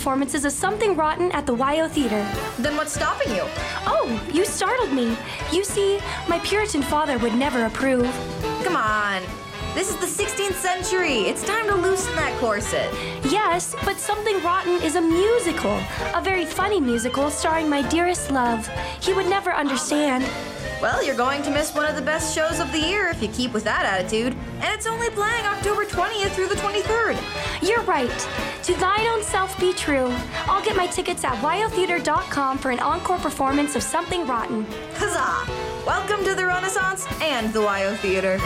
Performances of Something Rotten at the Wyo Theater. Then what's stopping you? Oh, you startled me. You see, my Puritan father would never approve. Come on. This is the 16th century. It's time to loosen that corset. Yes, but Something Rotten is a musical. A very funny musical starring my dearest love. He would never understand. Well, you're going to miss one of the best shows of the year if you keep with that attitude. And it's only playing October 20th through the 23rd. You're right. To thine own self be true. I'll get my tickets at wyotheater.com for an encore performance of Something Rotten. Huzzah! Welcome to the Renaissance and the Wyo Theater.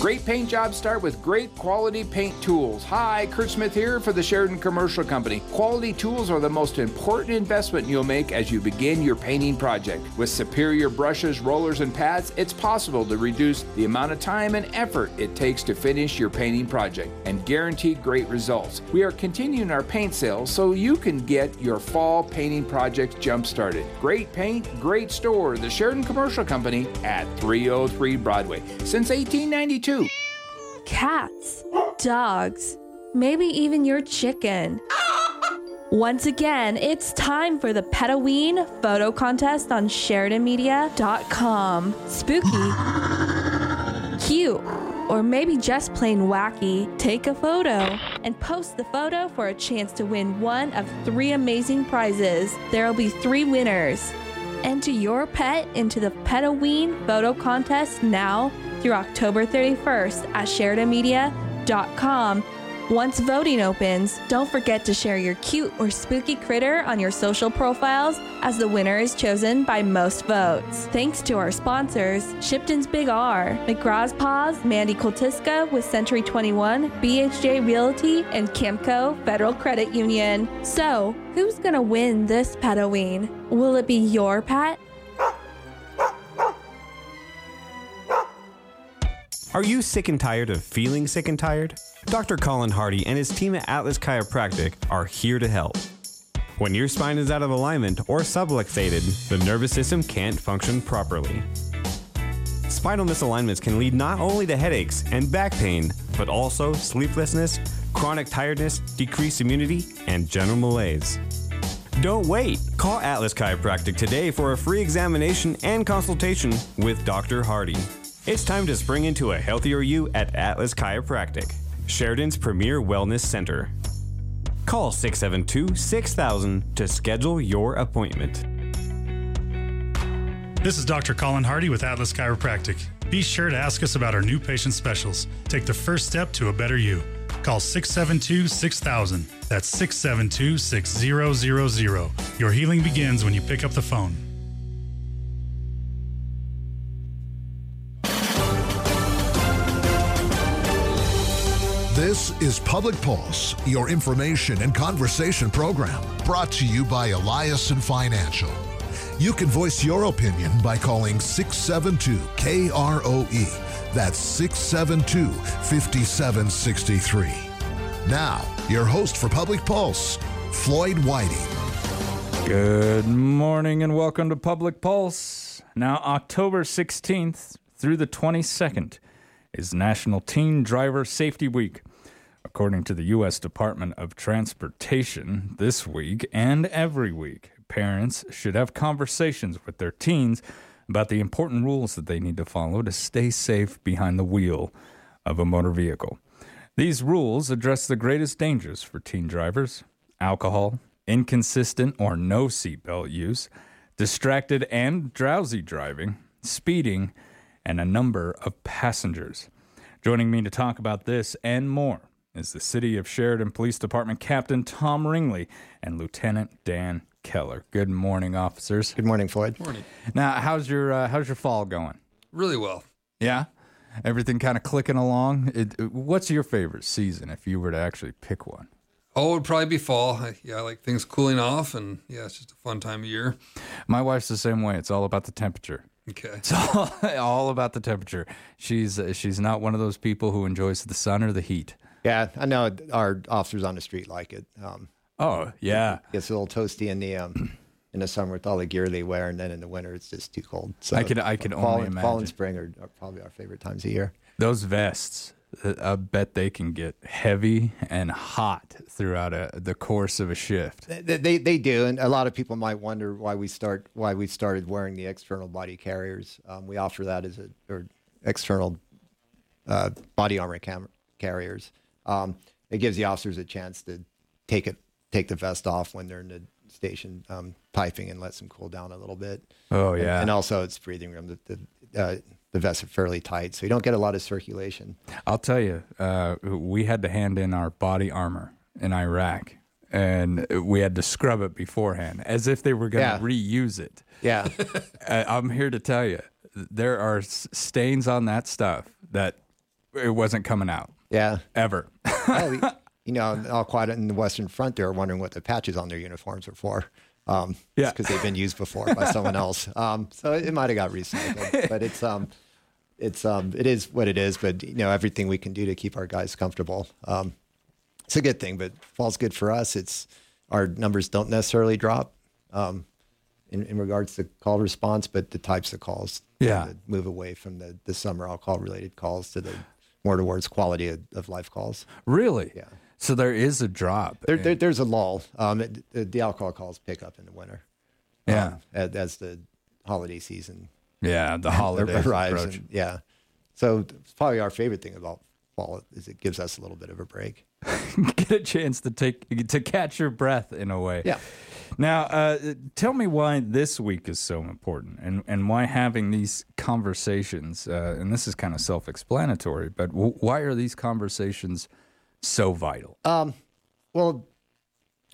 Great paint jobs start with great quality paint tools. Hi, Kurt Smith here for the Sheridan Commercial Company. Quality tools are the most important investment you'll make as you begin your painting project. With superior brushes, rollers, and pads, it's possible to reduce the amount of time and effort it takes to finish your painting project and guarantee great results. We are continuing our paint sales so you can get your fall painting projects jump-started. Great paint, great store, the Sheridan Commercial Company at 303 Broadway. Since 1892, cats, dogs, maybe even your chicken. Once again, it's time for the Petaween photo contest on SheridanMedia.com. Spooky, cute, or maybe just plain wacky, take a photo and post the photo for a chance to win one of 3 amazing prizes. There'll be 3 winners. Enter your pet into the Petaween photo contest now through October 31st at SheridanMedia.com. Once voting opens, don't forget to share your cute or spooky critter on your social profiles, as the winner is chosen by most votes. Thanks to our sponsors, Shipton's Big R, McGraw's Paws, Mandy Koltiska with Century 21, BHJ Realty, and Camco Federal Credit Union. So, who's gonna win this Petaween? Will it be your pet? Are you sick and tired of feeling sick and tired? Dr. Colin Hardy and his team at Atlas Chiropractic are here to help. When your spine is out of alignment or subluxated, the nervous system can't function properly. Spinal misalignments can lead not only to headaches and back pain, but also sleeplessness, chronic tiredness, decreased immunity, and general malaise. Don't wait! Call Atlas Chiropractic today for a free examination and consultation with Dr. Hardy. It's time to spring into a healthier you at Atlas Chiropractic, Sheridan's premier wellness center. Call 672-6000 to schedule your appointment. This is Dr. Colin Hardy with Atlas Chiropractic. Be sure to ask us about our new patient specials. Take the first step to a better you. Call 672-6000. That's 672-6000. Your healing begins when you pick up the phone. This is Public Pulse, your information and conversation program, brought to you by Eliason Financial. You can voice your opinion by calling 672-KROE. That's 672-5763. Now, your host for Public Pulse, Floyd Whitey. Good morning and welcome to Public Pulse. Now, October 16th through the 22nd is National Teen Driver Safety Week. According to the U.S. Department of Transportation, this week and every week, parents should have conversations with their teens about the important rules that they need to follow to stay safe behind the wheel of a motor vehicle. These rules address the greatest dangers for teen drivers: alcohol, inconsistent or no seatbelt use, distracted and drowsy driving, speeding, and a number of passengers. Joining me to talk about this and more is the City of Sheridan Police Department Captain Tom Ringley and Lieutenant Dan Keller. Good morning, officers. Good morning, Floyd. Good morning. Now, how's your fall going? Really well. Yeah? Everything kind of clicking along? What's your favorite season if you were to actually pick one? Oh, it would probably be fall. I like things cooling off, and yeah, it's just a fun time of year. My wife's the same way. It's all about the temperature. Okay. It's all about the temperature. She's not one of those people who enjoys the sun or the heat. Yeah, I know our officers on the street like it. Oh, yeah. It gets a little toasty in the summer with all the gear they wear, and then in the winter it's just too cold. So I can only imagine. Fall and spring are probably our favorite times of year. Those vests, I bet they can get heavy and hot throughout the course of a shift. They do, and a lot of people might wonder why we started wearing the external body carriers. We offer that as external body armor carriers. It gives the officers a chance to take the vest off when they're in the station piping and lets them cool down a little bit. Oh yeah, and also it's breathing room. The vests are fairly tight, so you don't get a lot of circulation. I'll tell you, we had to hand in our body armor in Iraq, and we had to scrub it beforehand as if they were going to reuse it. Yeah. I'm here to tell you, there are stains on that stuff that it wasn't coming out. Yeah. Ever. Well, you know, all quiet in the Western Front, they're wondering what the patches on their uniforms are for. Because they've been used before by someone else. So it might have got recycled, but it is what it is. But you know, everything we can do to keep our guys comfortable, it's a good thing. But fall's good for us. It's our numbers don't necessarily drop in regards to call response, but the types of calls move away from the summer alcohol related calls to the more towards quality of life calls. Really? Yeah. So there is a drop. There's a lull. The alcohol calls pick up in the winter. Yeah. As the holiday season. Yeah, the holiday arrives. So it's probably our favorite thing about fall is it gives us a little bit of a break. Get a chance to catch your breath in a way. Yeah. Now, tell me why this week is so important and why having these conversations, and this is kind of self-explanatory, but why are these conversations so vital? Well,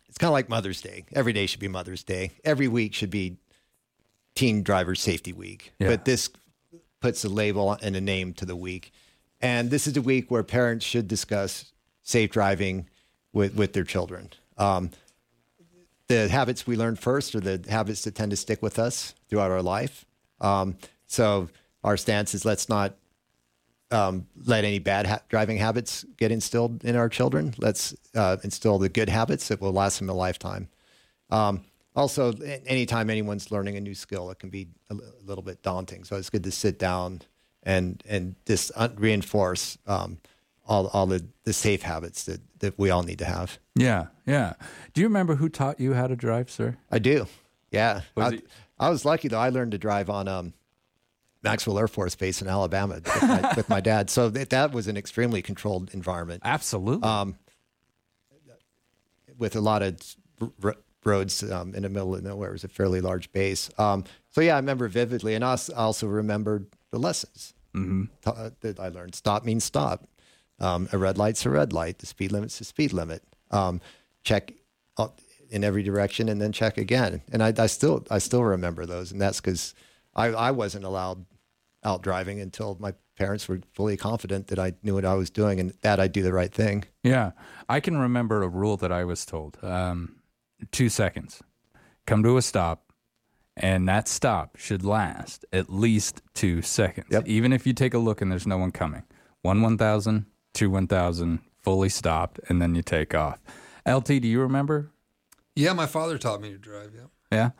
it's kind of like Mother's Day. Every day should be Mother's Day. Every week should be Teen Driver Safety Week. Yeah. But this puts a label and a name to the week. And this is the week where parents should discuss safe driving with their children. The habits we learn first are the habits that tend to stick with us throughout our life. So our stance is let's not let any bad driving habits get instilled in our children. Let's instill the good habits that will last them a lifetime. Also, anytime anyone's learning a new skill, it can be a little bit daunting. So it's good to sit down and just reinforce all the safe habits that we all need to have. Yeah, yeah. Do you remember who taught you how to drive, sir? I do, yeah. I was lucky, though. I learned to drive on Maxwell Air Force Base in Alabama with my dad. So that was an extremely controlled environment. Absolutely. With a lot of roads in the middle of nowhere. It was a fairly large base. So, yeah, I remember vividly. And I also remembered the lessons that I learned. Stop means stop. A red light's a red light. The speed limit's a speed limit. Check in every direction and then check again. And I still remember those. And that's because I wasn't allowed out driving until my parents were fully confident that I knew what I was doing and that I'd do the right thing. Yeah. I can remember a rule that I was told, 2 seconds, come to a stop, and that stop should last at least 2 seconds. Yep. Even if you take a look and there's no one coming, 1,000, 2,000, fully stopped, and then you take off. LT, do you remember? Yeah. My father taught me to drive. Yeah.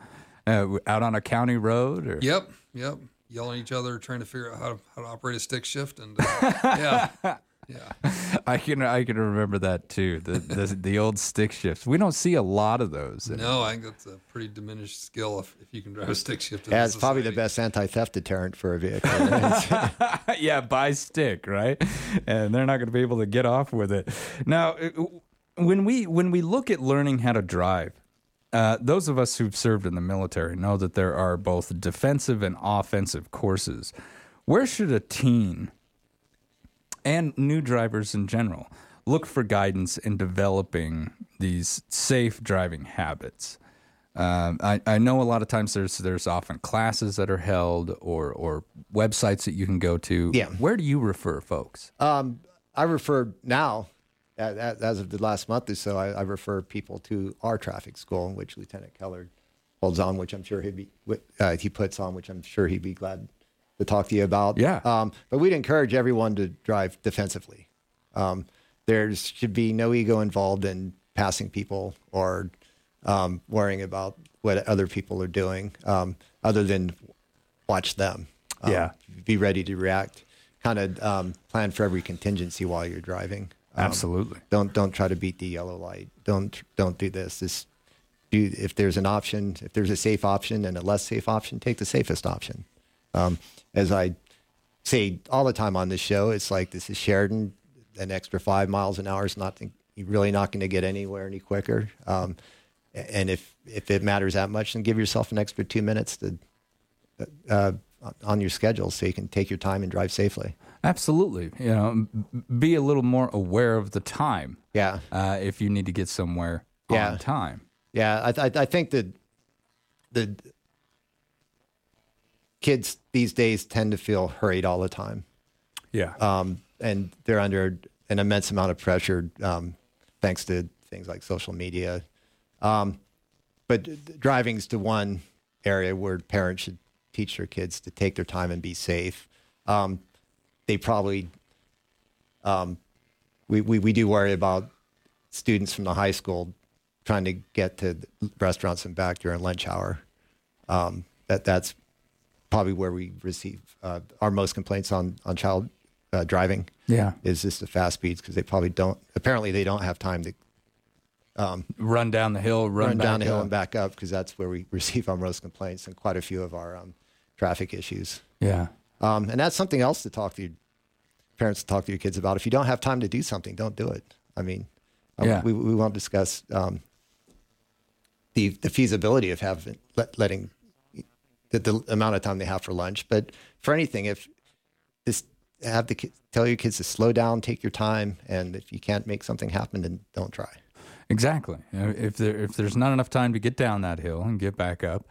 Yeah. Out on a county road? Or? Yep. Yelling at each other, trying to figure out how to operate a stick shift. And yeah. I can remember that, too, the old stick shifts. We don't see a lot of those. No, I think that's a pretty diminished skill if you can drive a stick shift. Yeah, it's probably the best anti-theft deterrent for a vehicle. Yeah, buy stick, right? And they're not going to be able to get off with it. Now, when we look at learning how to drive, those of us who've served in the military know that there are both defensive and offensive courses. Where should a teen and new drivers in general look for guidance in developing these safe driving habits? I know a lot of times there's often classes that are held or websites that you can go to. Yeah. Where do you refer folks? I refer now. As of the last month or so, I refer people to our traffic school, which Lieutenant Keller holds on, which I'm sure he'd be glad to talk to you about. Yeah. But we'd encourage everyone to drive defensively. There should be no ego involved in passing people or worrying about what other people are doing, other than watch them. Be ready to react. kind of plan for every contingency while you're driving. Absolutely. Don't try to beat the yellow light. Don't do this. Just do, if there's an option, if there's a safe option and a less safe option, take the safest option. As I say all the time on this show, it's like, this is Sheridan. An extra 5 miles an hour is really not going to get anywhere any quicker. And if it matters that much, then give yourself an extra 2 minutes to on your schedule so you can take your time and drive safely. Absolutely. You know, be a little more aware of the time. Yeah. If you need to get somewhere on time. Yeah. I think that the kids these days tend to feel hurried all the time. Yeah. And they're under an immense amount of pressure thanks to things like social media. But driving's the one area where parents should teach their kids to take their time and be safe. They probably, we do worry about students from the high school trying to get to restaurants and back during lunch hour. That's probably where we receive our most complaints on child driving. Yeah, is just the fast speeds, because they probably don't. Apparently, they don't have time to run down the hill, run down the hill and back up, because that's where we receive our most complaints and quite a few of our traffic issues. Yeah. And that's something else to talk to your parents, to talk to your kids about. If you don't have time to do something, don't do it. I mean, we won't discuss the feasibility of letting the amount of time they have for lunch. But for anything, tell your kids to slow down, take your time, and if you can't make something happen, then don't try. Exactly. If there's not enough time to get down that hill and get back up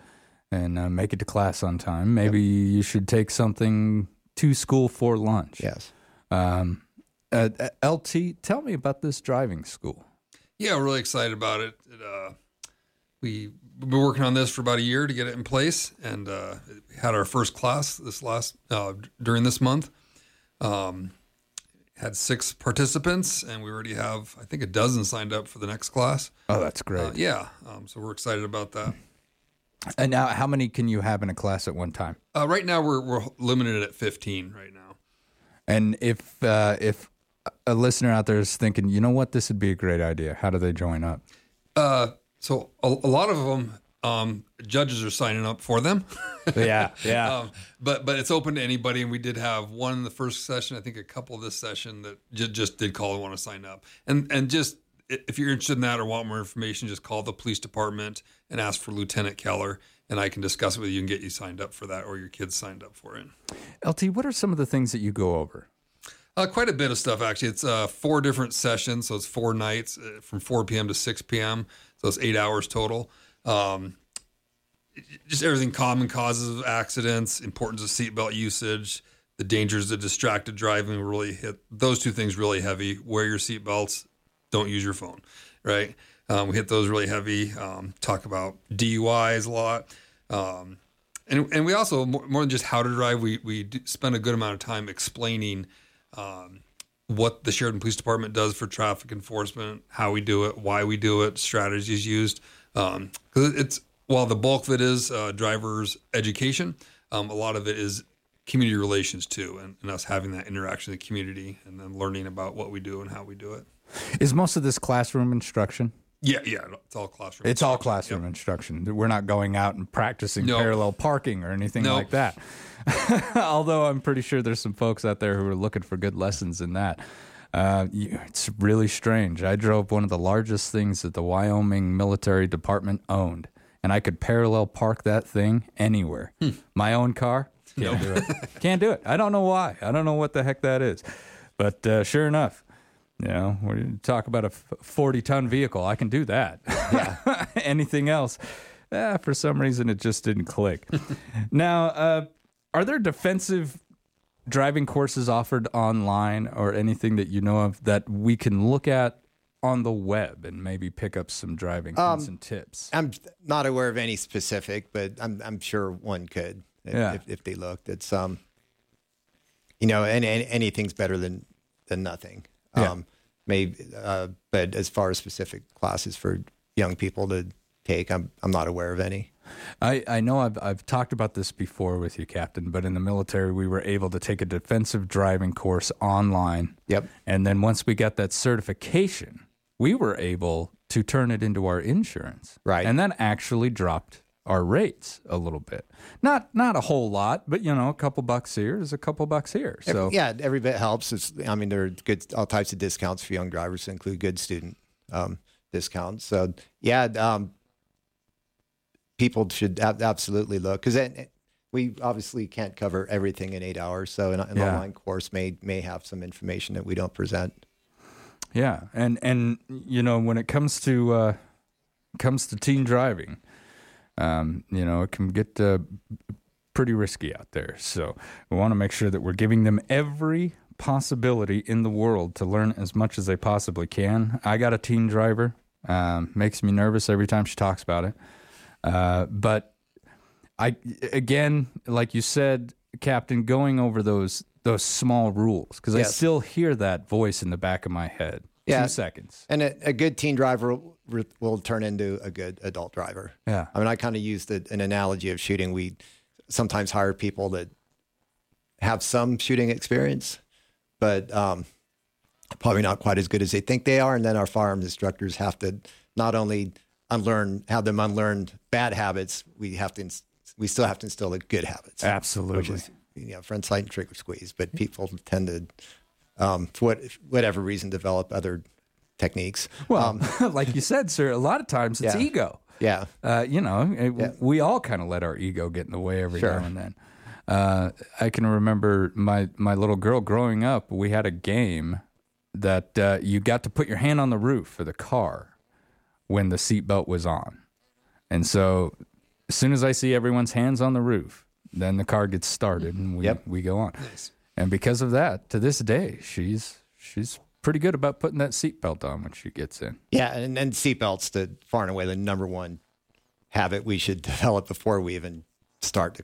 and make it to class on time, maybe you should take something to school for lunch. Yes. LT, tell me about this driving school. Yeah, we're really excited about it. We've been working on this for about a year to get it in place, and we had our first class during this month. Had 6 participants, and we already have, I think, a dozen signed up for the next class. Oh, that's great. So we're excited about that. And now, how many can you have in a class at one time? Right now, we're limited at 15 right now. And if a listener out there is thinking, you know what, this would be a great idea, how do they join up? So a lot of them, judges are signing up for them. Yeah. But it's open to anybody. And we did have one in the first session, I think a couple this session that just did call and want to sign up. And just, if you're interested in that or want more information, just call the police department and ask for Lieutenant Keller, and I can discuss it with you and get you signed up for that, or your kids signed up for it. LT, what are some of the things that you go over? Quite a bit of stuff, actually. It's 4 different sessions. So it's 4 nights from 4 p.m. to 6 p.m. So it's 8 hours total. Just everything: common causes of accidents, importance of seatbelt usage, the dangers of distracted driving. Really hit those 2 things really heavy. Wear your seatbelts, don't use your phone. Right? We hit those really heavy. Talk about DUIs a lot, and we also more than just how to drive. We spend a good amount of time explaining what the Sheridan Police Department does for traffic enforcement, how we do it, why we do it, strategies used. Because it's, while the bulk of it is drivers' education, a lot of it is community relations too, and us having that interaction in the community and then learning about what we do and how we do it. Is most of this classroom instruction? Yeah, it's all classroom. It's all classroom instruction. We're not going out and practicing parallel parking or anything like that. Although I'm pretty sure there's some folks out there who are looking for good lessons in that. It's really strange. I drove one of the largest things that the Wyoming Military Department owned, and I could parallel park that thing anywhere. My own car, can't do it. Can't do it. I don't know why. I don't know what the heck that is. But sure enough, you know, we talk about a 40-ton vehicle. I can do that. Yeah. Anything else? For some reason, it just didn't click. Now, are there defensive driving courses offered online or anything that you know of that we can look at on the web and maybe pick up some driving some tips? I'm not aware of any specific, but I'm sure one could if they looked. It's anything's better than nothing. But as far as specific classes for young people to take, I'm not aware of any. I know I've talked about this before with you, Captain, but in the military, we were able to take a defensive driving course online. Yep. And then once we got that certification, we were able to turn it into our insurance. Right. And that actually dropped our rates a little bit. Not a whole lot, but, you know, a couple bucks here is a couple bucks here. So every bit helps. There are good all types of discounts for young drivers, include good student discounts. So, people should absolutely look, because we obviously can't cover everything in 8 hours. So an online course may have some information that we don't present. Yeah. And when it comes to teen driving, it can get pretty risky out there. So we want to make sure that we're giving them every possibility in the world to learn as much as they possibly can. I got a teen driver. Makes me nervous every time she talks about it. But I, again, like you said, Captain, going over those small rules, because I still hear that voice in the back of my head. Yeah. 2 seconds. And a good teen driver will turn into a good adult driver. Yeah. I kind of used an analogy of shooting. We sometimes hire people that have some shooting experience, but probably not quite as good as they think they are. And then our firearms instructors have to not only have them unlearn bad habits, we still have to instill the good habits. Absolutely. Which is, front sight and trigger squeeze, but people tend to, for whatever reason, develop other techniques. Well, like you said, sir, a lot of times it's ego. Yeah. We all kind of let our ego get in the way every now and then. I can remember my little girl growing up, we had a game that you got to put your hand on the roof for the car when the seatbelt was on. And so as soon as I see everyone's hands on the roof, then the car gets started and we go on. Nice. And because of that, to this day, she's pretty good about putting that seatbelt on when she gets in. Yeah, and seatbelts, far and away the number one habit we should develop before we even start a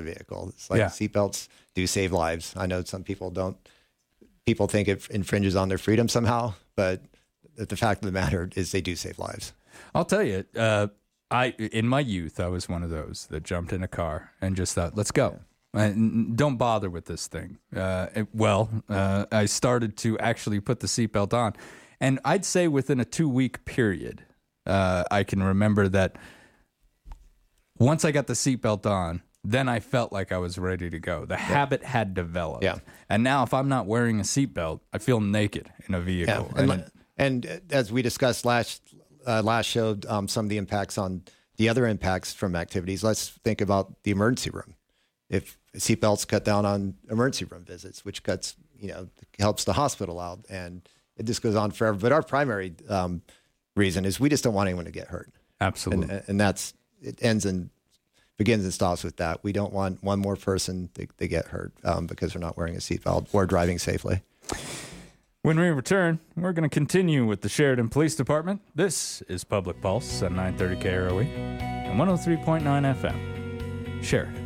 vehicle. It's like seatbelts do save lives. I know some people don't. People think it infringes on their freedom somehow, but the fact of the matter is they do save lives. I'll tell you, in my youth, I was one of those that jumped in a car and just thought, let's go. And don't bother with this thing. I started to actually put the seatbelt on. And I'd say within a 2-week period, I can remember that once I got the seatbelt on, then I felt like I was ready to go. The habit had developed. Yeah. And now if I'm not wearing a seatbelt, I feel naked in a vehicle. Yeah. And as we discussed last show, some of the impacts on the other impacts from activities, let's think about the emergency room. If seatbelts cut down on emergency room visits, which helps the hospital out, and it just goes on forever. But our primary reason is we just don't want anyone to get hurt. Absolutely. And that's, it ends and begins and stops with that. We don't want one more person to get hurt because they're not wearing a seatbelt or driving safely. When we return, we're going to continue with the Sheridan Police Department. This is Public Pulse on 930 KROE and 103.9 FM. Sheridan.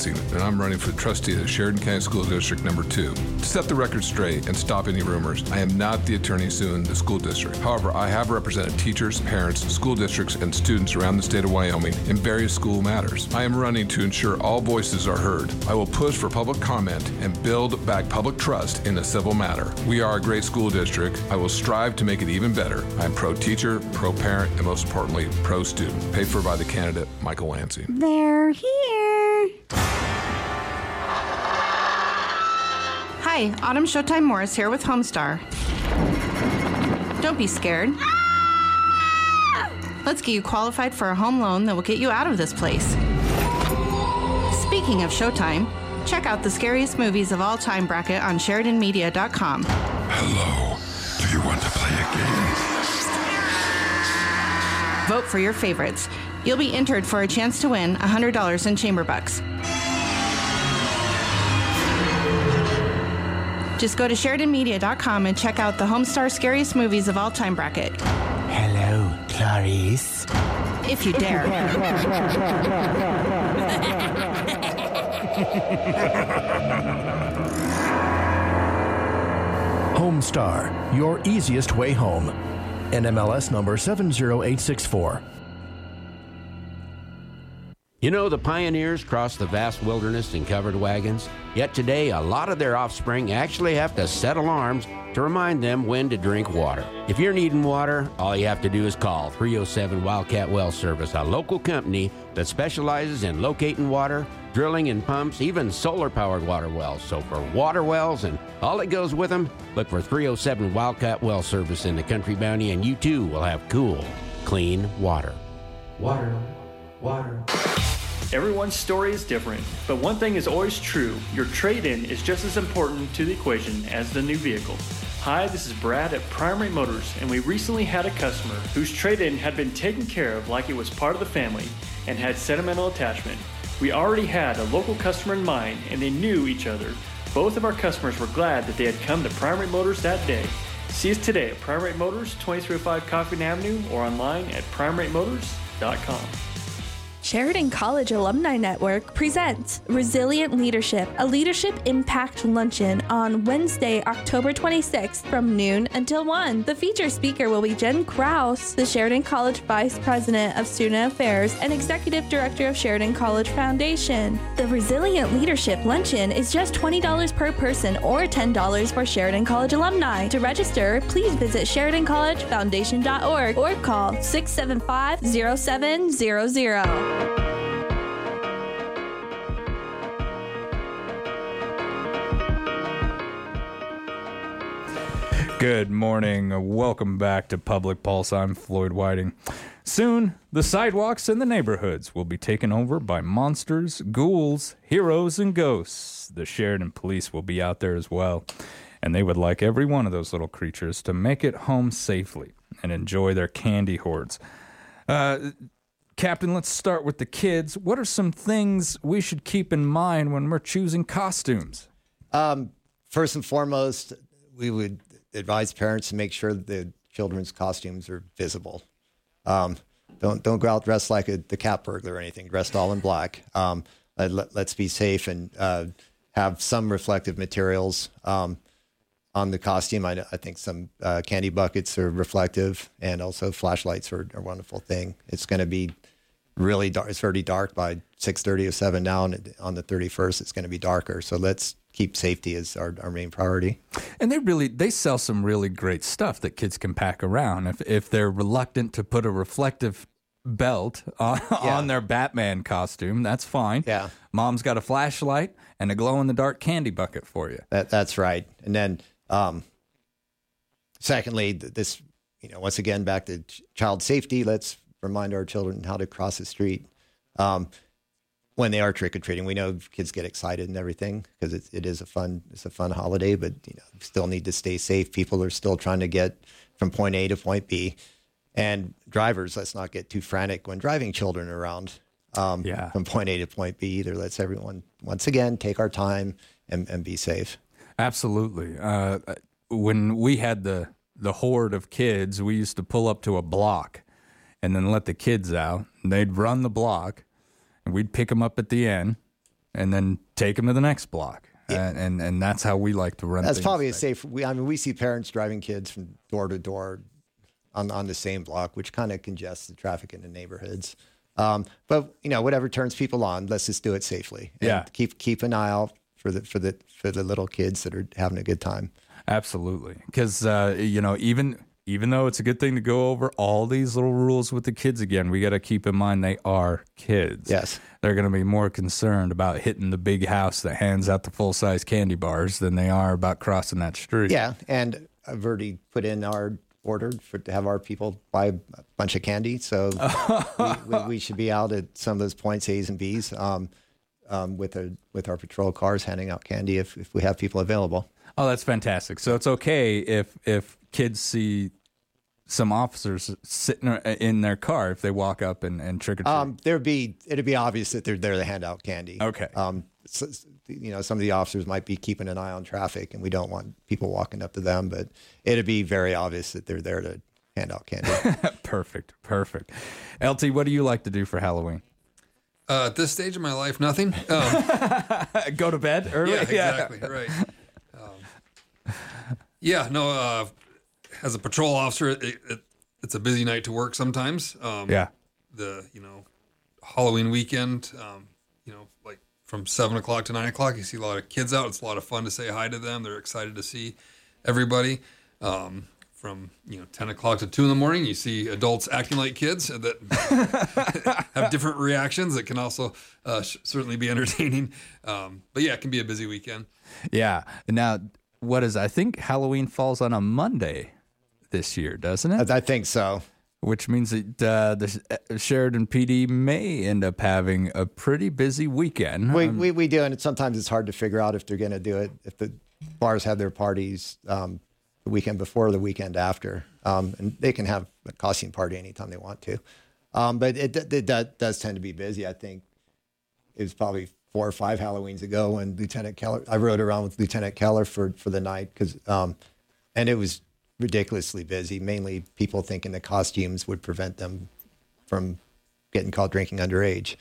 And I'm running for trustee of the Sheridan County School District Number 2. To set the record straight and stop any rumors, I am not the attorney suing the school district. However, I have represented teachers, parents, school districts, and students around the state of Wyoming in various school matters. I am running to ensure all voices are heard. I will push for public comment and build back public trust in a civil matter. We are a great school district. I will strive to make it even better. I am pro-teacher, pro-parent, and most importantly, pro-student. Paid for by the candidate, Michael Lansing. They're here. Hi, Autumn Showtime Morris here with Homestar. Don't be scared. Let's get you qualified for a home loan that will get you out of this place. Speaking of Showtime, check out the scariest movies of all time bracket on SheridanMedia.com. Hello, do you want to play a game? Vote for your favorites. You'll be entered for a chance to win $100 in chamber bucks. Just go to SheridanMedia.com and check out the Homestar Scariest Movies of All Time bracket. Hello, Clarice. If you dare. Homestar, your easiest way home. NMLS number 70864. You know, the pioneers crossed the vast wilderness in covered wagons, yet today a lot of their offspring actually have to set alarms to remind them when to drink water. If you're needing water, all you have to do is call 307 Wildcat Well Service, a local company that specializes in locating water, drilling and pumps, even solar-powered water wells. So for water wells and all that goes with them, look for 307 Wildcat Well Service in the Country Bounty, and you too will have cool, clean water. Water. Water. Everyone's story is different, but one thing is always true. Your trade-in is just as important to the equation as the new vehicle. Hi, this is Brad at Primary Motors, and we recently had a customer whose trade-in had been taken care of like it was part of the family and had sentimental attachment. We already had a local customer in mind, and they knew each other. Both of our customers were glad that they had come to Primary Motors that day. See us today at Primary Motors, 2305 Coffin Avenue, or online at primaryMotors.com. Sheridan College Alumni Network presents Resilient Leadership, a Leadership Impact Luncheon on Wednesday, October 26th from noon until 1. The featured speaker will be Jen Krause, the Sheridan College Vice President of Student Affairs and Executive Director of Sheridan College Foundation. The Resilient Leadership Luncheon is just $20 per person or $10 for Sheridan College alumni. To register, please visit SheridanCollegeFoundation.org or call 675-0700. Good morning. Welcome back to Public Pulse. I'm Floyd Whiting. Soon, the sidewalks in the neighborhoods will be taken over by monsters, ghouls, heroes, and ghosts. The Sheridan Police will be out there as well, and they would like every one of those little creatures to make it home safely and enjoy their candy hoards. Captain, let's start with the kids. What are some things we should keep in mind when we're choosing costumes? First and foremost, we would advise parents to make sure that the children's costumes are visible. Don't go out dressed like the cat burglar or anything, dressed all in black. Let's be safe and have some reflective materials on the costume. I think some candy buckets are reflective, and also flashlights are a wonderful thing. It's going to be really dark. It's already dark by 6:30 or 7 now, and on the 31st it's going to be darker. So let's keep safety as our main priority. And they sell some really great stuff that kids can pack around if they're reluctant to put a reflective belt on their Batman costume. That's fine. Yeah, mom's got a flashlight and a glow in the dark candy bucket for you. That's right. And then secondly, this, once again, back to child safety, let's remind our children how to cross the street when they are trick-or-treating. We know kids get excited and everything because it's a fun holiday, but still need to stay safe. People are still trying to get from point A to point B, and drivers, let's not get too frantic when driving children around from point A to point B either. Let's everyone once again take our time and be safe. Absolutely. When we had the horde of kids, we used to pull up to a block and then let the kids out. They'd run the block, and we'd pick them up at the end and then take them to the next block. Yeah. And that's how we like to run. That's probably safe. We see parents driving kids from door to door on the same block, which kind of congests the traffic in the neighborhoods. But whatever turns people on, let's just do it safely. And keep an eye out for the little kids that are having a good time. Absolutely. Because even though it's a good thing to go over all these little rules with the kids again, we got to keep in mind they are kids. Yes, they're going to be more concerned about hitting the big house that hands out the full size candy bars than they are about crossing that street. Yeah, and I've already put in our order to have our people buy a bunch of candy, so we should be out at some of those points A's and B's. With our patrol cars handing out candy if we have people available. Oh, that's fantastic. So it's okay if kids see some officers sitting in their car if they walk up and trick or treat. It'd be obvious that they're there to hand out candy. Okay. you know, some of the officers might be keeping an eye on traffic, and we don't want people walking up to them, but it'd be very obvious that they're there to hand out candy. Perfect. Perfect. LT, what do you like to do for Halloween? At this stage of my life, nothing. Go to bed early? Yeah, exactly. Yeah. Right. As a patrol officer, it's a busy night to work sometimes. Halloween weekend, like from 7 o'clock to 9 o'clock, you see a lot of kids out. It's a lot of fun to say hi to them. They're excited to see everybody. From 10 o'clock to 2 in the morning, you see adults acting like kids that have different reactions that can also certainly be entertaining. It can be a busy weekend. Yeah. Now, I think Halloween falls on a Monday this year, doesn't it? I think so. Which means that the Sheridan PD may end up having a pretty busy weekend. We do, and sometimes it's hard to figure out if they're going to do it, if the bars have their parties the weekend before or the weekend after. And they can have a costume party anytime they want to. But it does tend to be busy. I think it was probably 4 or 5 Halloweens ago when Lieutenant Keller, I rode around with Lieutenant Keller for the night, and it was ridiculously busy, mainly people thinking the costumes would prevent them from getting caught drinking underage.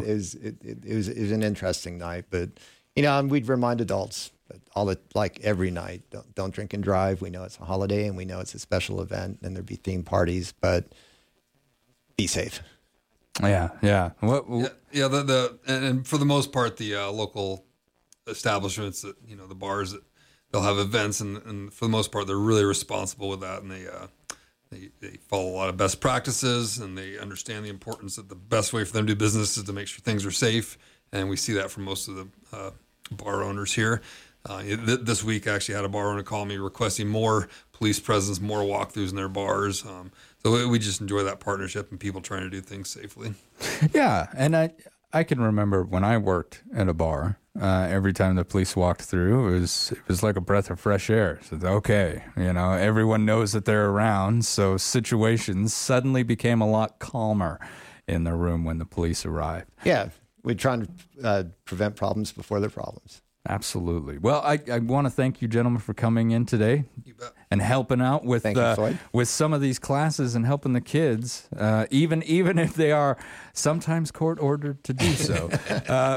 It was an interesting night, but and we'd remind adults every night, don't drink and drive. We know it's a holiday and we know it's a special event and there'd be themed parties, but be safe. Yeah. Yeah. And for the most part, the local establishments that, the bars, that they'll have events, and for the most part, they're really responsible with that, and they follow a lot of best practices, and they understand the importance that the best way for them to do business is to make sure things are safe, and we see that from most of the bar owners here. This week, I actually had a bar owner call me requesting more police presence, more walkthroughs in their bars. So we just enjoy that partnership and people trying to do things safely. Yeah, and I can remember when I worked at a bar, every time the police walked through, it was like a breath of fresh air. So, okay, everyone knows that they're around, so situations suddenly became a lot calmer in the room when the police arrived. Yeah, we're trying to prevent problems before they're problems. Absolutely. Well, I want to thank you, gentlemen, for coming in today and helping out with some of these classes and helping the kids, even if they are sometimes court-ordered to do so.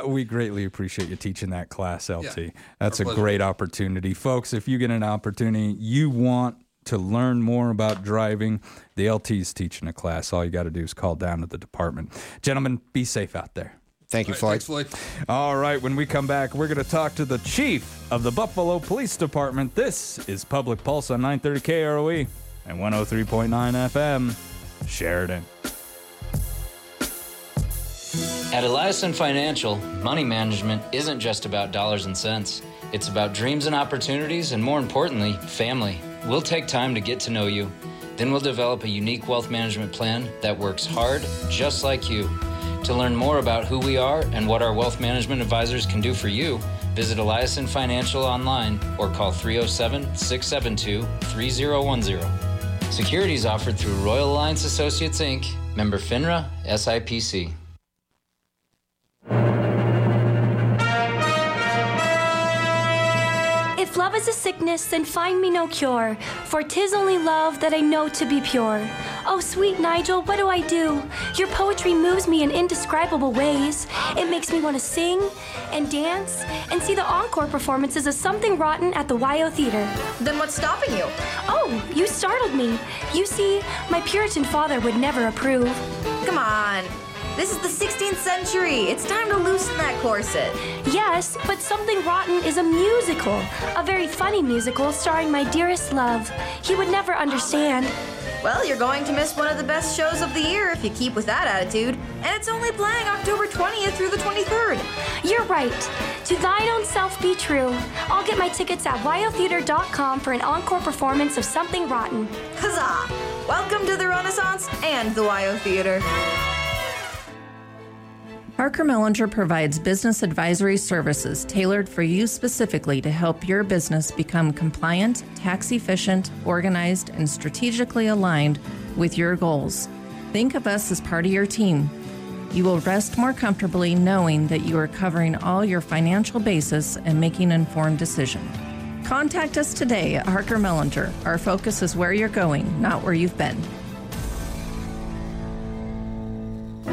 We greatly appreciate you teaching that class, LT. Yeah, that's a pleasure. Great opportunity. Folks, if you get an opportunity, you want to learn more about driving, the LT's teaching a class. All you got to do is call down to the department. Gentlemen, be safe out there. Thank you, Floyd. Thanks, Floyd. All right, when we come back, we're going to talk to the chief of the Buffalo Police Department. This is Public Pulse on 930 KROE and 103.9 FM, Sheridan. At Eliason Financial, money management isn't just about dollars and cents. It's about dreams and opportunities, and more importantly, family. We'll take time to get to know you. Then we'll develop a unique wealth management plan that works hard, just like you. To learn more about who we are and what our wealth management advisors can do for you, visit Eliason Financial online or call 307-672-3010. Securities offered through Royal Alliance Associates, Inc., member FINRA, SIPC. If love is a sickness, then find me no cure, for 'tis only love that I know to be pure. Oh, sweet Nigel, what do? Your poetry moves me in indescribable ways. It makes me want to sing and dance and see the encore performances of Something Rotten at the Wyo Theater. Then what's stopping you? Oh, you startled me. You see, my Puritan father would never approve. Come on. This is the 16th century. It's time to loosen that corset. Yes, but Something Rotten is a musical, a very funny musical starring my dearest love. He would never understand. Well, you're going to miss one of the best shows of the year if you keep with that attitude, and it's only playing October 20th through the 23rd. You're right. To thine own self be true. I'll get my tickets at wyotheater.com for an encore performance of Something Rotten. Huzzah! Welcome to the Renaissance and the Wyo Theater. Parker Mellinger provides business advisory services tailored for you specifically to help your business become compliant, tax efficient, organized, and strategically aligned with your goals. Think of us as part of your team. You will rest more comfortably knowing that you are covering all your financial bases and making an informed decision. Contact us today at Harker Mellinger. Our focus is where you're going, not where you've been.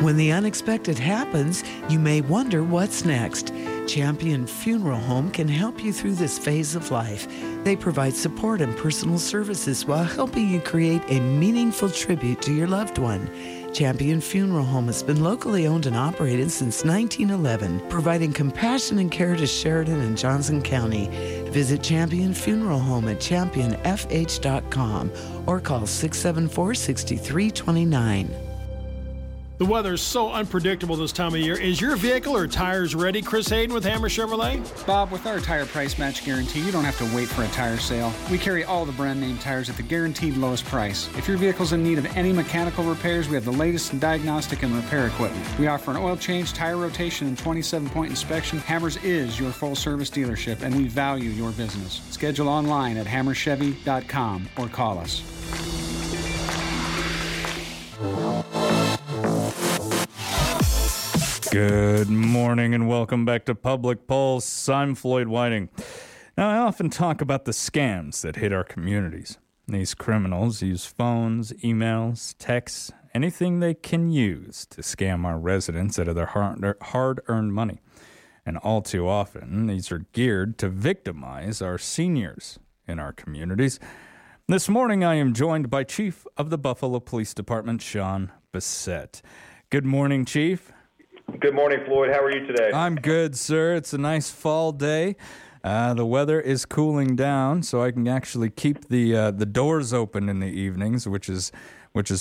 When the unexpected happens, you may wonder what's next. Champion Funeral Home can help you through this phase of life. They provide support and personal services while helping you create a meaningful tribute to your loved one. Champion Funeral Home has been locally owned and operated since 1911, providing compassion and care to Sheridan and Johnson County. Visit Champion Funeral Home at championfh.com or call 674-6329. The weather's so unpredictable this time of year. Is your vehicle or tires ready? Chris Hayden with Hammer Chevrolet. Bob, with our tire price match guarantee, you don't have to wait for a tire sale. We carry all the brand name tires at the guaranteed lowest price. If your vehicle's in need of any mechanical repairs, we have the latest in diagnostic and repair equipment. We offer an oil change, tire rotation, and 27-point inspection. Hammers is your full-service dealership, and we value your business. Schedule online at hammerchevy.com or call us. Good morning and welcome back to Public Pulse. I'm Floyd Whiting. Now, I often talk about the scams that hit our communities. These criminals use phones, emails, texts, anything they can use to scam our residents out of their hard-earned money. And all too often, these are geared to victimize our seniors in our communities. This morning, I am joined by Chief of the Buffalo Police Department, Sean Bissett. Good morning, Chief. Good morning, Floyd. How are you today? I'm good, sir. It's a nice fall day. The weather is cooling down, so I can actually keep the doors open in the evenings, which is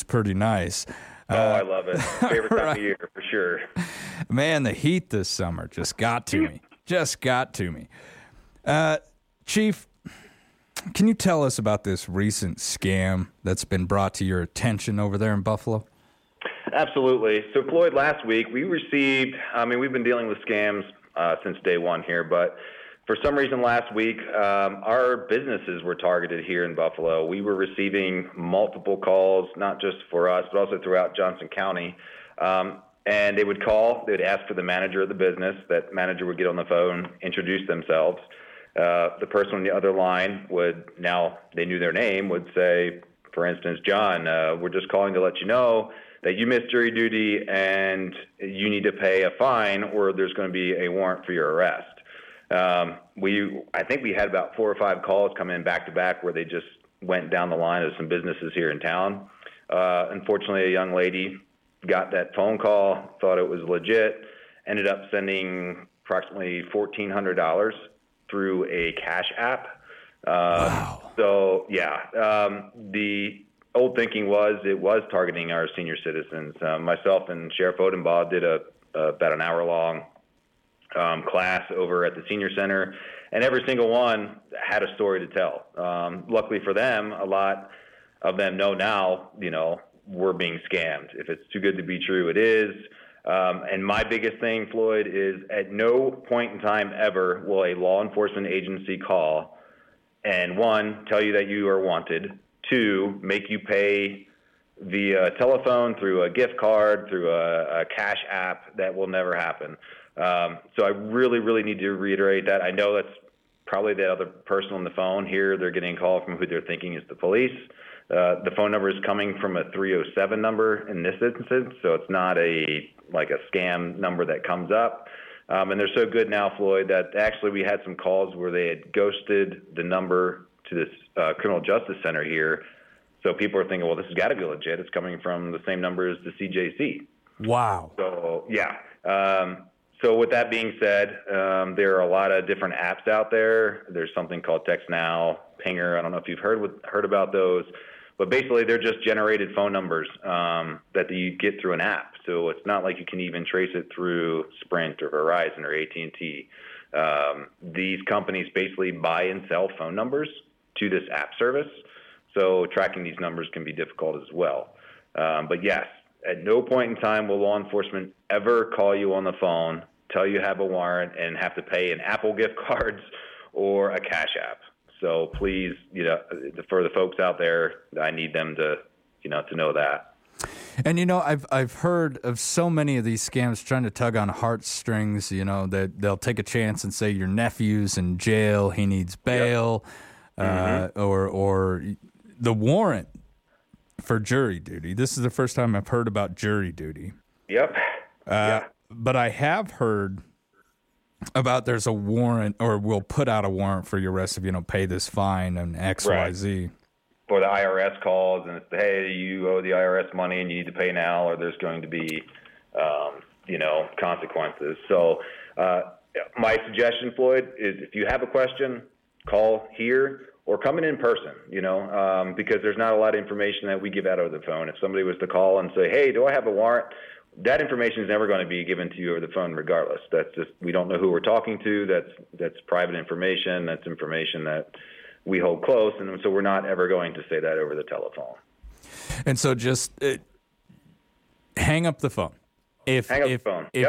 pretty nice. I love it. Favorite time of year, for sure. Man, the heat this summer just got to me. Chief, can you tell us about this recent scam that's been brought to your attention over there in Buffalo? Absolutely. So, Floyd, last week we received, we've been dealing with scams since day one here, but for some reason last week our businesses were targeted here in Buffalo. We were receiving multiple calls, not just for us, but also throughout Johnson County. And they would call, they would ask for the manager of the business. That manager would get on the phone, introduce themselves. The person on the other line would, now they knew their name, would say, for instance, John, we're just calling to let you know that you missed jury duty and you need to pay a fine or there's going to be a warrant for your arrest. I think we had about 4 or 5 calls come in back to back where they just went down the line of some businesses here in town. Unfortunately, a young lady got that phone call, thought it was legit, ended up sending approximately $1,400 through a cash app. Wow. So, yeah, the old thinking was it was targeting our senior citizens. Myself and Sheriff Odenbaugh did about an hour-long class over at the senior center, and every single one had a story to tell. Luckily for them, a lot of them know now, we're being scammed. If it's too good to be true, it is. And my biggest thing, Floyd, is at no point in time ever will a law enforcement agency call and, one, tell you that you are wanted, 2, make you pay via telephone, through a gift card, through a cash app. That will never happen. So I really, really need to reiterate that. I know that's probably the other person on the phone here. They're getting a call from who they're thinking is the police. The phone number is coming from a 307 number in this instance, so it's not a scam number that comes up. And they're so good now, Floyd, that actually we had some calls where they had ghosted the number to this criminal justice center here. So people are thinking, well, this has got to be legit. It's coming from the same number as the CJC. Wow. So, yeah. So with that being said, there are a lot of different apps out there. There's something called Text Now, Pinger. I don't know if you've heard about those, but basically they're just generated phone numbers that you get through an app. So it's not like you can even trace it through Sprint or Verizon or AT&T. These companies basically buy and sell phone numbers to this app service, so tracking these numbers can be difficult as well. But yes, at no point in time will law enforcement ever call you on the phone, tell you have a warrant, and have to pay in Apple gift cards or a cash app. So please, for the folks out there, I need them to know that. And, you know, I've heard of so many of these scams trying to tug on heartstrings, you know, that they'll take a chance and say your nephew's in jail, he needs bail, or the warrant for jury duty. This is the first time I've heard about jury duty. Yep. But I have heard about there's a warrant, or we'll put out a warrant for your arrest if you don't pay this fine and X, Y, Z. Or the IRS calls and it's, hey, you owe the IRS money and you need to pay now, or there's going to be, you know, consequences. So my suggestion, Floyd, is if you have a question, call here or come in person, you know, because there's not a lot of information that we give out over the phone. If somebody was to call and say, hey, do I have a warrant? That information is never going to be given to you over the phone regardless. That's just, we don't know who we're talking to. That's private information. That's information that we hold close, and so we're not ever going to say that over the telephone. And so just hang up the phone. If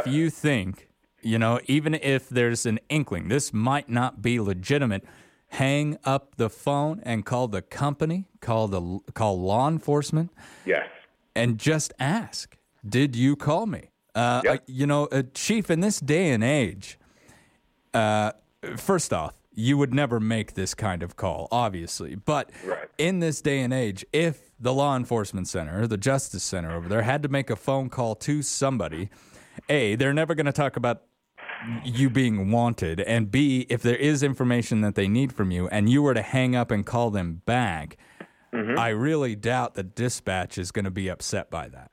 you think, you know, even if there's an inkling, this might not be legitimate, hang up the phone and call the company, call law enforcement. Yes. And just ask, did you call me? You know, Chief, in this day and age, first off, you would never make this kind of call, obviously. But in this day and age, if the law enforcement center, or the justice center over there had to make a phone call to somebody, A, they're never going to talk about you being wanted. And B, if there is information that they need from you and you were to hang up and call them back, I really doubt that dispatch is going to be upset by that.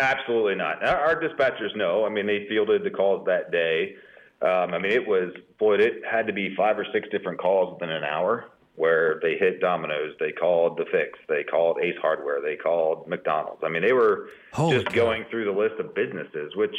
Absolutely not. Our dispatchers know. I mean, they fielded the calls that day. I mean, it was, Floyd, it had to be 5 or 6 different calls within an hour where they hit Domino's, they called The Fix, they called Ace Hardware, they called McDonald's. I mean, they were going through the list of businesses, which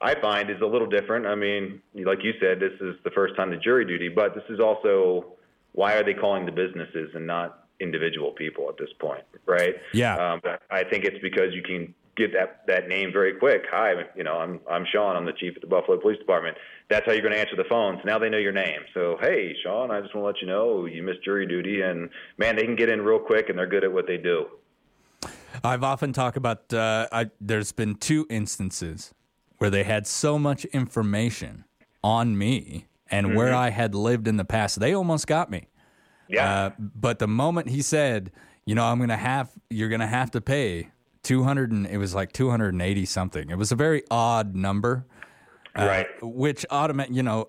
I find is a little different. I mean, like you said, this is the first time to jury duty, but this is also, why are they calling the businesses and not individual people at this point, right? Yeah. I think it's because you can get that name very quick. Hi, you know, I'm Sean. I'm the chief at the Buffalo Police Department. That's how you're going to answer the phones. Now they know your name. So, hey, Sean, I just want to let you know you missed jury duty. And, man, they can get in real quick, and they're good at what they do. I've often talked about there's been 2 instances where they had so much information on me and where I had lived in the past. They almost got me. Yeah. But the moment he said, you know, you're going to have to pay it was like 280 something. It was a very odd number, which you know,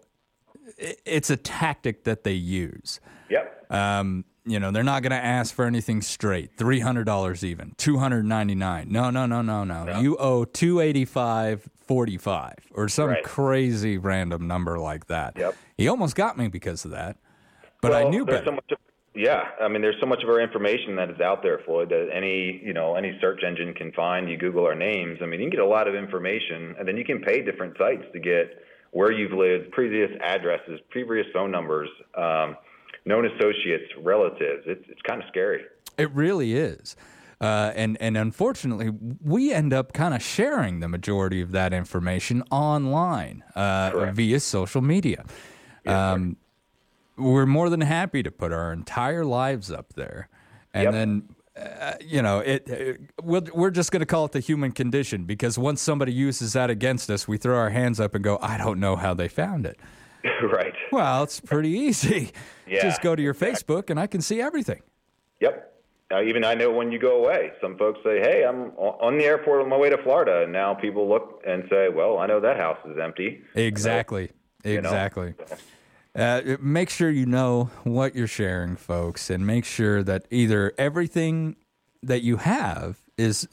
it's a tactic that they use. Yep. You know, they're not going to ask for anything straight. $300 even, $299. No. You owe $285.45 or some crazy random number like that. Yep. He almost got me because of that, but I knew better. Yeah, I mean, there's so much of our information that is out there, Floyd, that any search engine can find. You Google our names. I mean, you can get a lot of information, and then you can pay different sites to get where you've lived, previous addresses, previous phone numbers, known associates, relatives. It's kind of scary. It really is. And unfortunately, we end up kind of sharing the majority of that information online via social media. Yeah, we're more than happy to put our entire lives up there. And then, you know, we're just going to call it the human condition, because once somebody uses that against us, we throw our hands up and go, I don't know how they found it. Right. Well, it's pretty easy. Yeah. Just go to your Facebook and I can see everything. Yep. Even I know when you go away, some folks say, hey, I'm on the airport on my way to Florida. And now people look and say, well, I know that house is empty. Exactly. Exactly. So. Make sure you know what you're sharing, folks, and make sure that either everything that you have is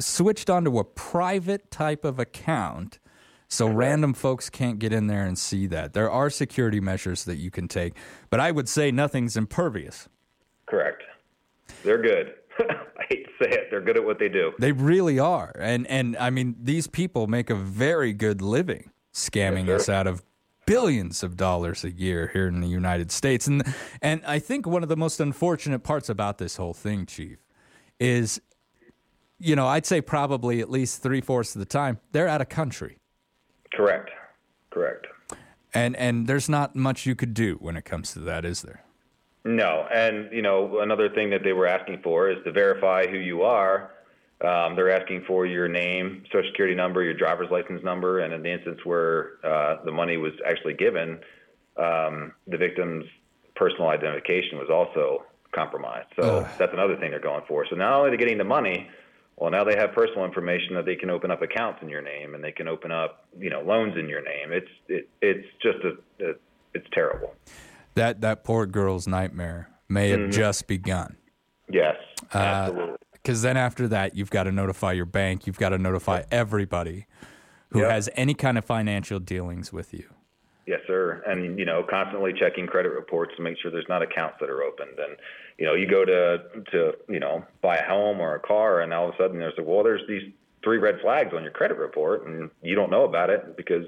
switched onto a private type of account so random folks can't get in there and see that. There are security measures that you can take, but I would say nothing's impervious. Correct. They're good. I hate to say it. They're good at what they do. They really are. And I mean, these people make a very good living scamming us out of billions of dollars a year here in the United States. And I think one of the most unfortunate parts about this whole thing, Chief, is, you know, I'd say probably at least 3/4 of the time, they're out of country. Correct. And there's not much you could do when it comes to that, is there? No. And, you know, another thing that they were asking for is to verify who you are. They're asking for your name, Social Security number, your driver's license number, and in the instance where the money was actually given, the victim's personal identification was also compromised. So that's another thing they're going for. So not only are they getting the money, well, now they have personal information that they can open up accounts in your name, and they can open up, you know, loans in your name. It's just it's terrible. That poor girl's nightmare may have just begun. Yes, absolutely. Because then after that, you've got to notify your bank. You've got to notify everybody who has any kind of financial dealings with you. Yes, sir. And, you know, constantly checking credit reports to make sure there's not accounts that are opened. And, you know, you go to you know, buy a home or a car, and all of a sudden there's these 3 red flags on your credit report, and you don't know about it because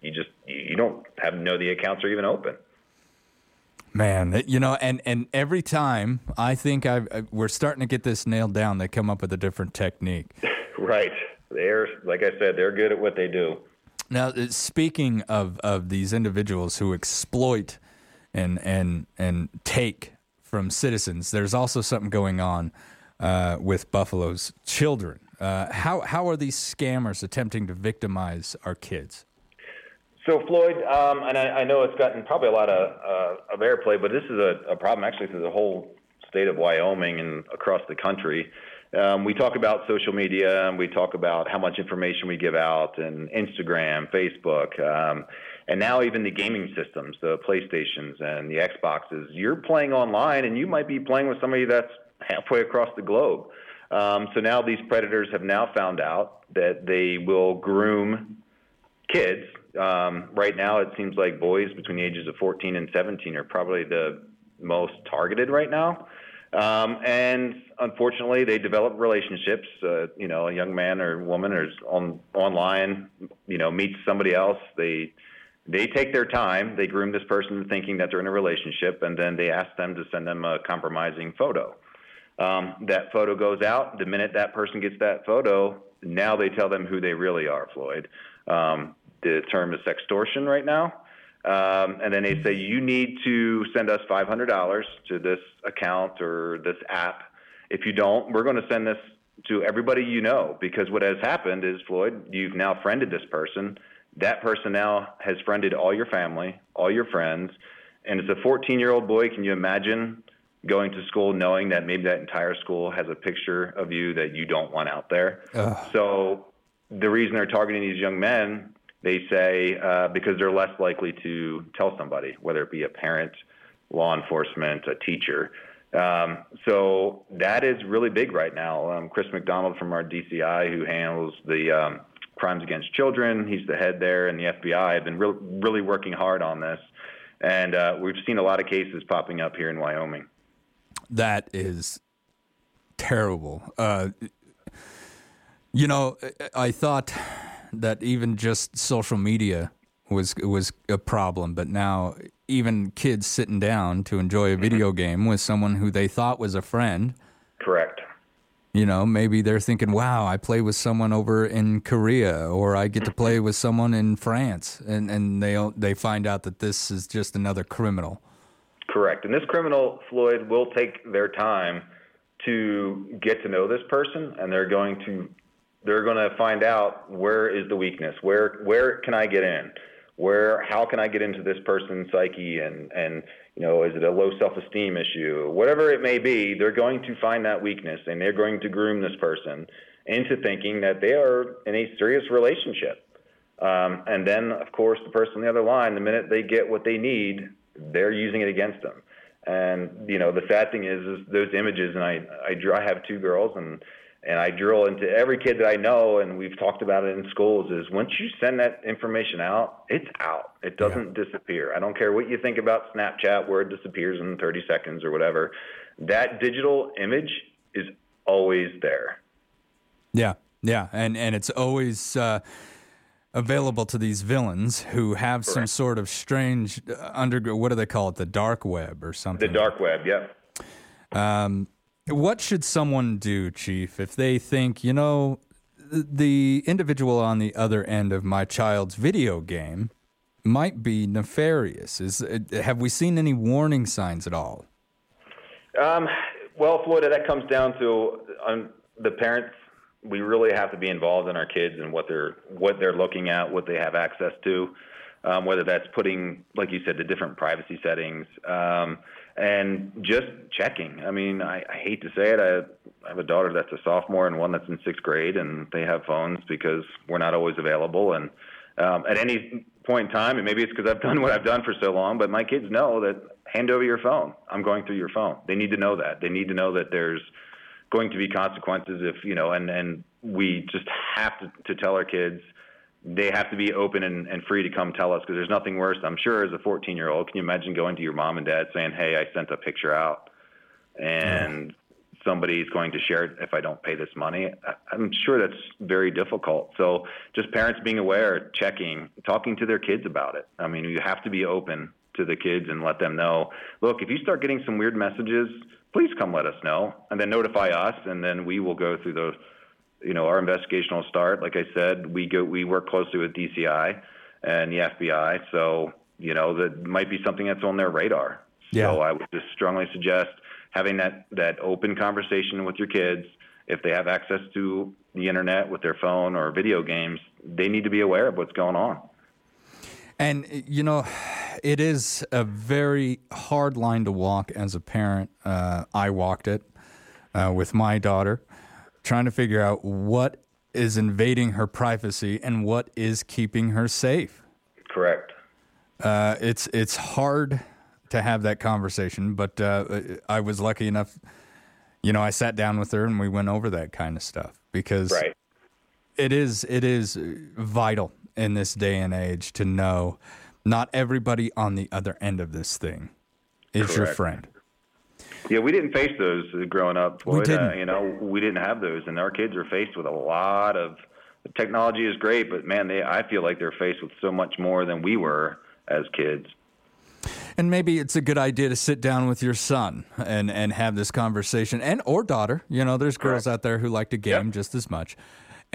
you don't have to know the accounts are even open. Man, you know, and every time I think we're starting to get this nailed down, they come up with a different technique. Right. They're, like I said, they're good at what they do. Now, speaking of these individuals who exploit and take from citizens, there's also something going on with Buffalo's children. How are these scammers attempting to victimize our kids? So, Floyd, and I know it's gotten probably a lot of airplay, but this is a problem actually to the whole state of Wyoming and across the country. We talk about social media, and we talk about how much information we give out, and Instagram, Facebook, and now even the gaming systems, the PlayStations and the Xboxes. You're playing online, and you might be playing with somebody that's halfway across the globe. So now these predators have now found out that they will groom kids. Right now, it seems like boys between the ages of 14 and 17 are probably the most targeted right now. And unfortunately, they develop relationships. You know, a young man or woman is online, you know, meets somebody else. They take their time. They groom this person thinking that they're in a relationship, and then they ask them to send them a compromising photo. That photo goes out. The minute that person gets that photo, now they tell them who they really are, Floyd. The term is sextortion right now. And then they say, you need to send us $500 to this account or this app. If you don't, we're going to send this to everybody you know, because what has happened is, Floyd, you've now friended this person. That person now has friended all your family, all your friends. And it's a 14-year-old boy. Can you imagine going to school knowing that maybe that entire school has a picture of you that you don't want out there? Ugh. So the reason they're targeting these young men, they say, because they're less likely to tell somebody, whether it be a parent, law enforcement, a teacher. So that is really big right now. Chris McDonald from our DCI, who handles the crimes against children, he's the head there, and the FBI have been really working hard on this. And we've seen a lot of cases popping up here in Wyoming. That is terrible. You know, I thought that even just social media was a problem, but now even kids sitting down to enjoy a video game with someone who they thought was a friend. Correct. You know, maybe they're thinking, wow, I play with someone over in Korea, or I get to play with someone in France, and they find out that this is just another criminal. Correct. And this criminal, Floyd, will take their time to get to know this person, and they're going to find out, where is the weakness? Where can I get in? How can I get into this person's psyche? And you know, is it a low self-esteem issue? Whatever it may be, they're going to find that weakness, and they're going to groom this person into thinking that they are in a serious relationship. And then, of course, the person on the other line, the minute they get what they need, they're using it against them. And, you know, the sad thing is those images, and I have 2 girls, and I drill into every kid that I know, and we've talked about it in schools, is once you send that information out, it's out. It doesn't disappear. I don't care what you think about Snapchat, where it disappears in 30 seconds or whatever. That digital image is always there. Yeah, yeah, and it's always available to these villains who have some sort of strange what do they call it, the dark web or something? The dark web, yeah. What should someone do, Chief, if they think, you know, the individual on the other end of my child's video game might be nefarious? Have we seen any warning signs at all? Well, Florida, that comes down to the parents we really have to be involved in our kids and what they're looking at, what they have access to, whether that's putting, like you said, the different privacy settings, and just checking. I mean, I hate to say it. I have a daughter that's a sophomore and one that's in sixth grade, and they have phones because we're not always available. And at any point in time, and maybe it's because I've done what I've done for so long, but my kids know that hand over your phone. I'm going through your phone. They need to know that. They need to know that there's going to be consequences if, you know, and we just have to tell our kids. They have to be open and free to come tell us, because there's nothing worse, I'm sure, as a 14-year-old. Can you imagine going to your mom and dad saying, hey, I sent a picture out and somebody's going to share it if I don't pay this money? I'm sure that's very difficult. So just parents being aware, checking, talking to their kids about it. I mean, you have to be open to the kids and let them know, look, if you start getting some weird messages, please come let us know, and then notify us, and then we will go through those. You know, our investigation will start. Like I said, we work closely with DCI and the FBI. So, you know, that might be something that's on their radar. Yeah. So I would just strongly suggest having that open conversation with your kids. If they have access to the internet with their phone or video games, they need to be aware of what's going on. And, you know, it is a very hard line to walk as a parent. I walked it with my daughter, trying to figure out what is invading her privacy and what is keeping her safe. Correct. It's hard to have that conversation, but I was lucky enough, you know, I sat down with her and we went over that kind of stuff, because right. It is vital in this day and age to know not everybody on the other end of this thing is correct. Your friend. Yeah, we didn't face those growing up, Floyd. We didn't have those, and our kids are faced with a lot of – technology is great, but, man, I feel like they're faced with so much more than we were as kids. And maybe it's a good idea to sit down with your son and have this conversation, and or daughter. You know, there's girls out there who like to game just as much.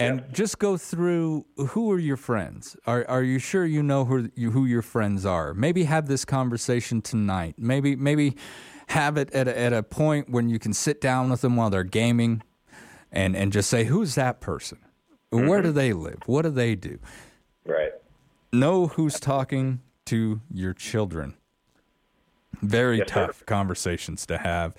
And just go through, who are your friends? Are you sure you know who your friends are? Maybe have this conversation tonight. Maybe have it at a point when you can sit down with them while they're gaming and just say, who's that person? Mm-hmm. Where do they live? What do they do? Right. Know who's talking to your children. Very tough conversations to have.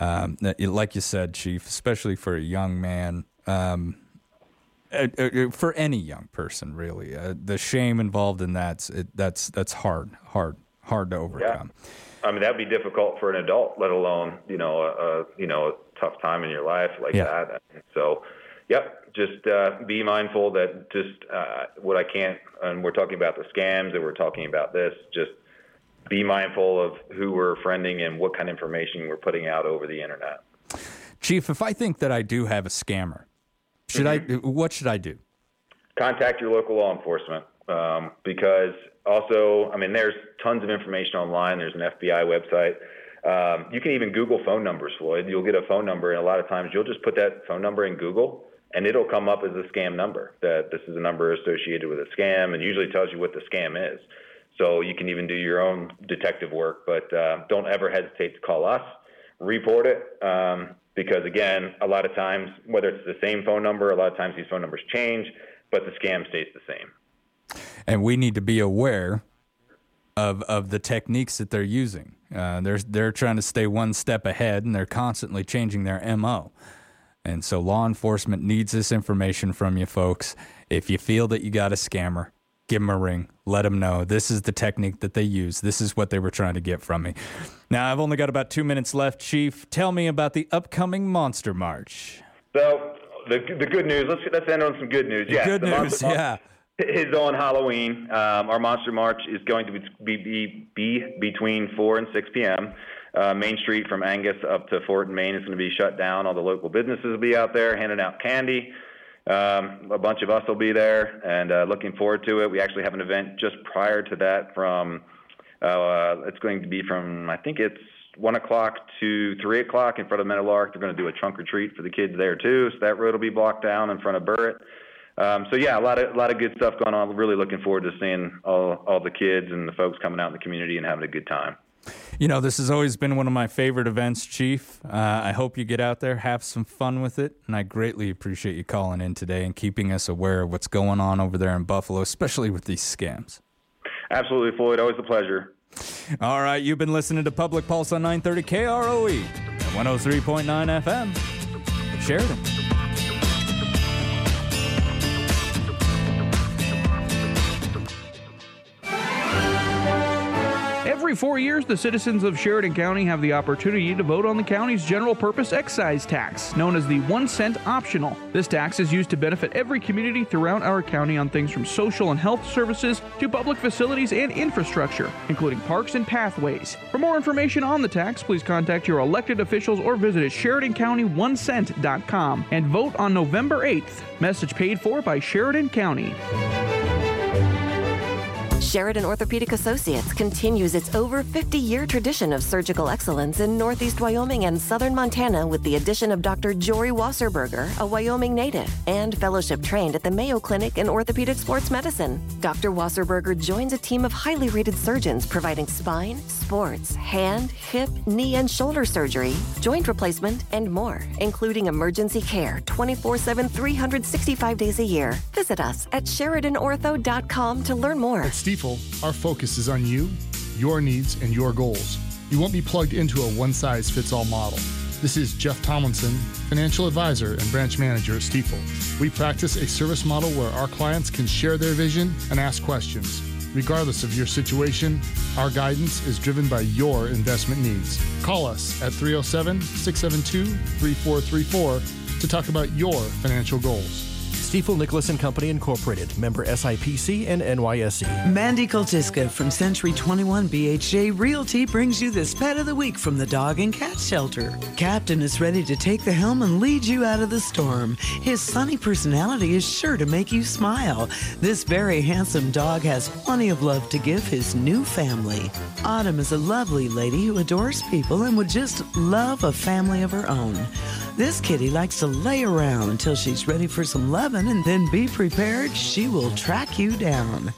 Like you said, Chief, especially for a young man, for any young person, really. The shame involved in that's hard to overcome. Yeah. I mean, that'd be difficult for an adult, let alone, a tough time in your life like that. So, just be mindful that just what I can't, and we're talking about the scams and we're talking about this, just be mindful of who we're friending and what kind of information we're putting out over the internet. Chief, if I think that I do have a scammer, what should I do? Contact your local law enforcement, because also, I mean, there's tons of information online. There's an FBI website. You can even Google phone numbers, Floyd. You'll get a phone number, and a lot of times you'll just put that phone number in Google, and it'll come up as a scam number, that this is a number associated with a scam, and usually tells you what the scam is. So you can even do your own detective work, but don't ever hesitate to call us. Report it. Because, again, a lot of times, whether it's the same phone number, a lot of times these phone numbers change, but the scam stays the same. And we need to be aware of the techniques that they're using. They're trying to stay one step ahead, and they're constantly changing their MO. And so law enforcement needs this information from you folks. If you feel that you got a scammer, give them a ring. Let them know this is the technique that they use. This is what they were trying to get from me. Now, I've only got about 2 minutes left, Chief. Tell me about the upcoming Monster March. So, the good news, let's end on some good news. Yeah, good news, yeah. Is on Halloween. Our Monster March is going to be between 4 and 6 p.m. Main Street from Angus up to Fort Main is going to be shut down. All the local businesses will be out there handing out candy. A bunch of us will be there, and looking forward to it. We actually have an event just prior to that from it's going to be from, I think it's 1 o'clock to 3 o'clock in front of Mental Arc. They're going to do a trunk or treat for the kids there too, so that road will be blocked down in front of Burritt. So yeah, a lot of good stuff going on. Really looking forward to seeing all the kids and the folks coming out in the community and having a good time. You know, this has always been one of my favorite events, Chief. I hope you get out there, have some fun with it, and I greatly appreciate you calling in today and keeping us aware of what's going on over there in Buffalo, especially with these scams. Absolutely, Floyd. Always a pleasure. All right, you've been listening to Public Pulse on 930 KROE, 103.9 FM, Sheridan. Every 4 years, the citizens of Sheridan County have the opportunity to vote on the county's general purpose excise tax, known as the 1 cent optional. This tax is used to benefit every community throughout our county on things from social and health services to public facilities and infrastructure, including parks and pathways. For more information on the tax, please contact your elected officials or visit SheridanCountyOneCent.com and vote on November 8th. Message paid for by Sheridan County. Sheridan Orthopedic Associates continues its over 50-year tradition of surgical excellence in Northeast Wyoming and Southern Montana with the addition of Dr. Jory Wasserberger, a Wyoming native, and fellowship-trained at the Mayo Clinic in Orthopedic Sports Medicine. Dr. Wasserberger joins a team of highly rated surgeons providing spine, sports, hand, hip, knee, and shoulder surgery, joint replacement, and more, including emergency care 24/7, 365 days a year. Visit us at SheridanOrtho.com to learn more. Our focus is on you, your needs, and your goals. You won't be plugged into a one-size-fits-all model. This is Jeff Tomlinson, financial advisor and branch manager at Stifel. We practice a service model where our clients can share their vision and ask questions. Regardless of your situation, our guidance is driven by your investment needs. Call us at 307-672-3434 to talk about your financial goals. Stifel Nicolaus & Company Incorporated, member SIPC and NYSE. Mandy Koltiska from Century 21 BHJ Realty brings you this Pet of the Week from the Dog and Cat Shelter. Captain is ready to take the helm and lead you out of the storm. His sunny personality is sure to make you smile. This very handsome dog has plenty of love to give his new family. Autumn is a lovely lady who adores people and would just love a family of her own. This kitty likes to lay around until she's ready for some loving, and then be prepared, she will track you down.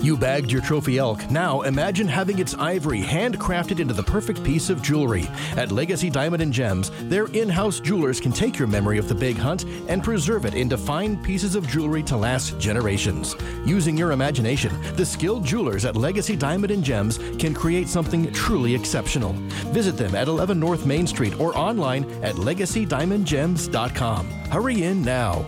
You bagged your trophy elk. Now imagine having its ivory handcrafted into the perfect piece of jewelry. At Legacy Diamond and Gems, their in-house jewelers can take your memory of the big hunt and preserve it into fine pieces of jewelry to last generations. Using your imagination, the skilled jewelers at Legacy Diamond and Gems can create something truly exceptional. Visit them at 11 North Main Street or online at LegacyDiamondGems.com. Hurry in now.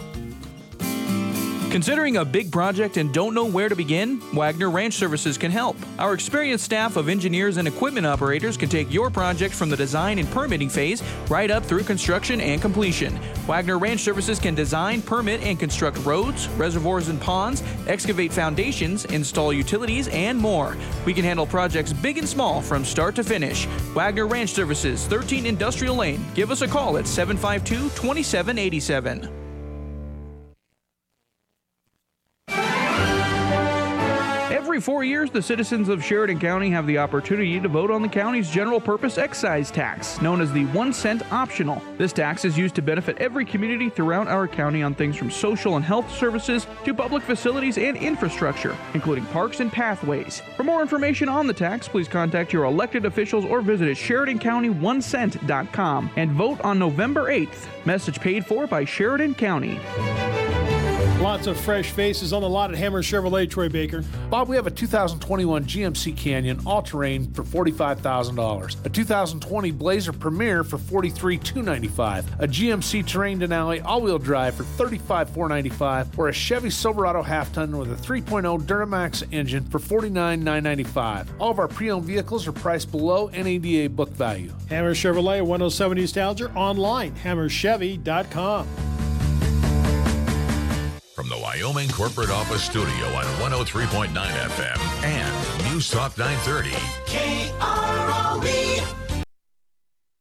Considering a big project and don't know where to begin? Wagner Ranch Services can help. Our experienced staff of engineers and equipment operators can take your project from the design and permitting phase right up through construction and completion. Wagner Ranch Services can design, permit, and construct roads, reservoirs and ponds, excavate foundations, install utilities, and more. We can handle projects big and small from start to finish. Wagner Ranch Services, 13 Industrial Lane. Give us a call at 752-2787. Every 4 years, the citizens of Sheridan County have the opportunity to vote on the county's general purpose excise tax, known as the 1 cent optional. This tax is used to benefit every community throughout our county on things from social and health services to public facilities and infrastructure, including parks and pathways. For more information on the tax, please contact your elected officials or visit SheridanCountyOneCent.com and vote on November 8th. Message paid for by Sheridan County. Lots of fresh faces on the lot at Hammer Chevrolet, Troy Baker. Bob, we have a 2021 GMC Canyon all-terrain for $45,000, a 2020 Blazer Premier for $43,295, a GMC Terrain Denali all-wheel drive for $35,495, or a Chevy Silverado half-ton with a 3.0 Duramax engine for $49,995. All of our pre-owned vehicles are priced below NADA book value. Hammer Chevrolet, 107 East Alger, online, hammerchevy.com. From the Wyoming Corporate Office Studio on 103.9 FM and News Talk 930. KROE.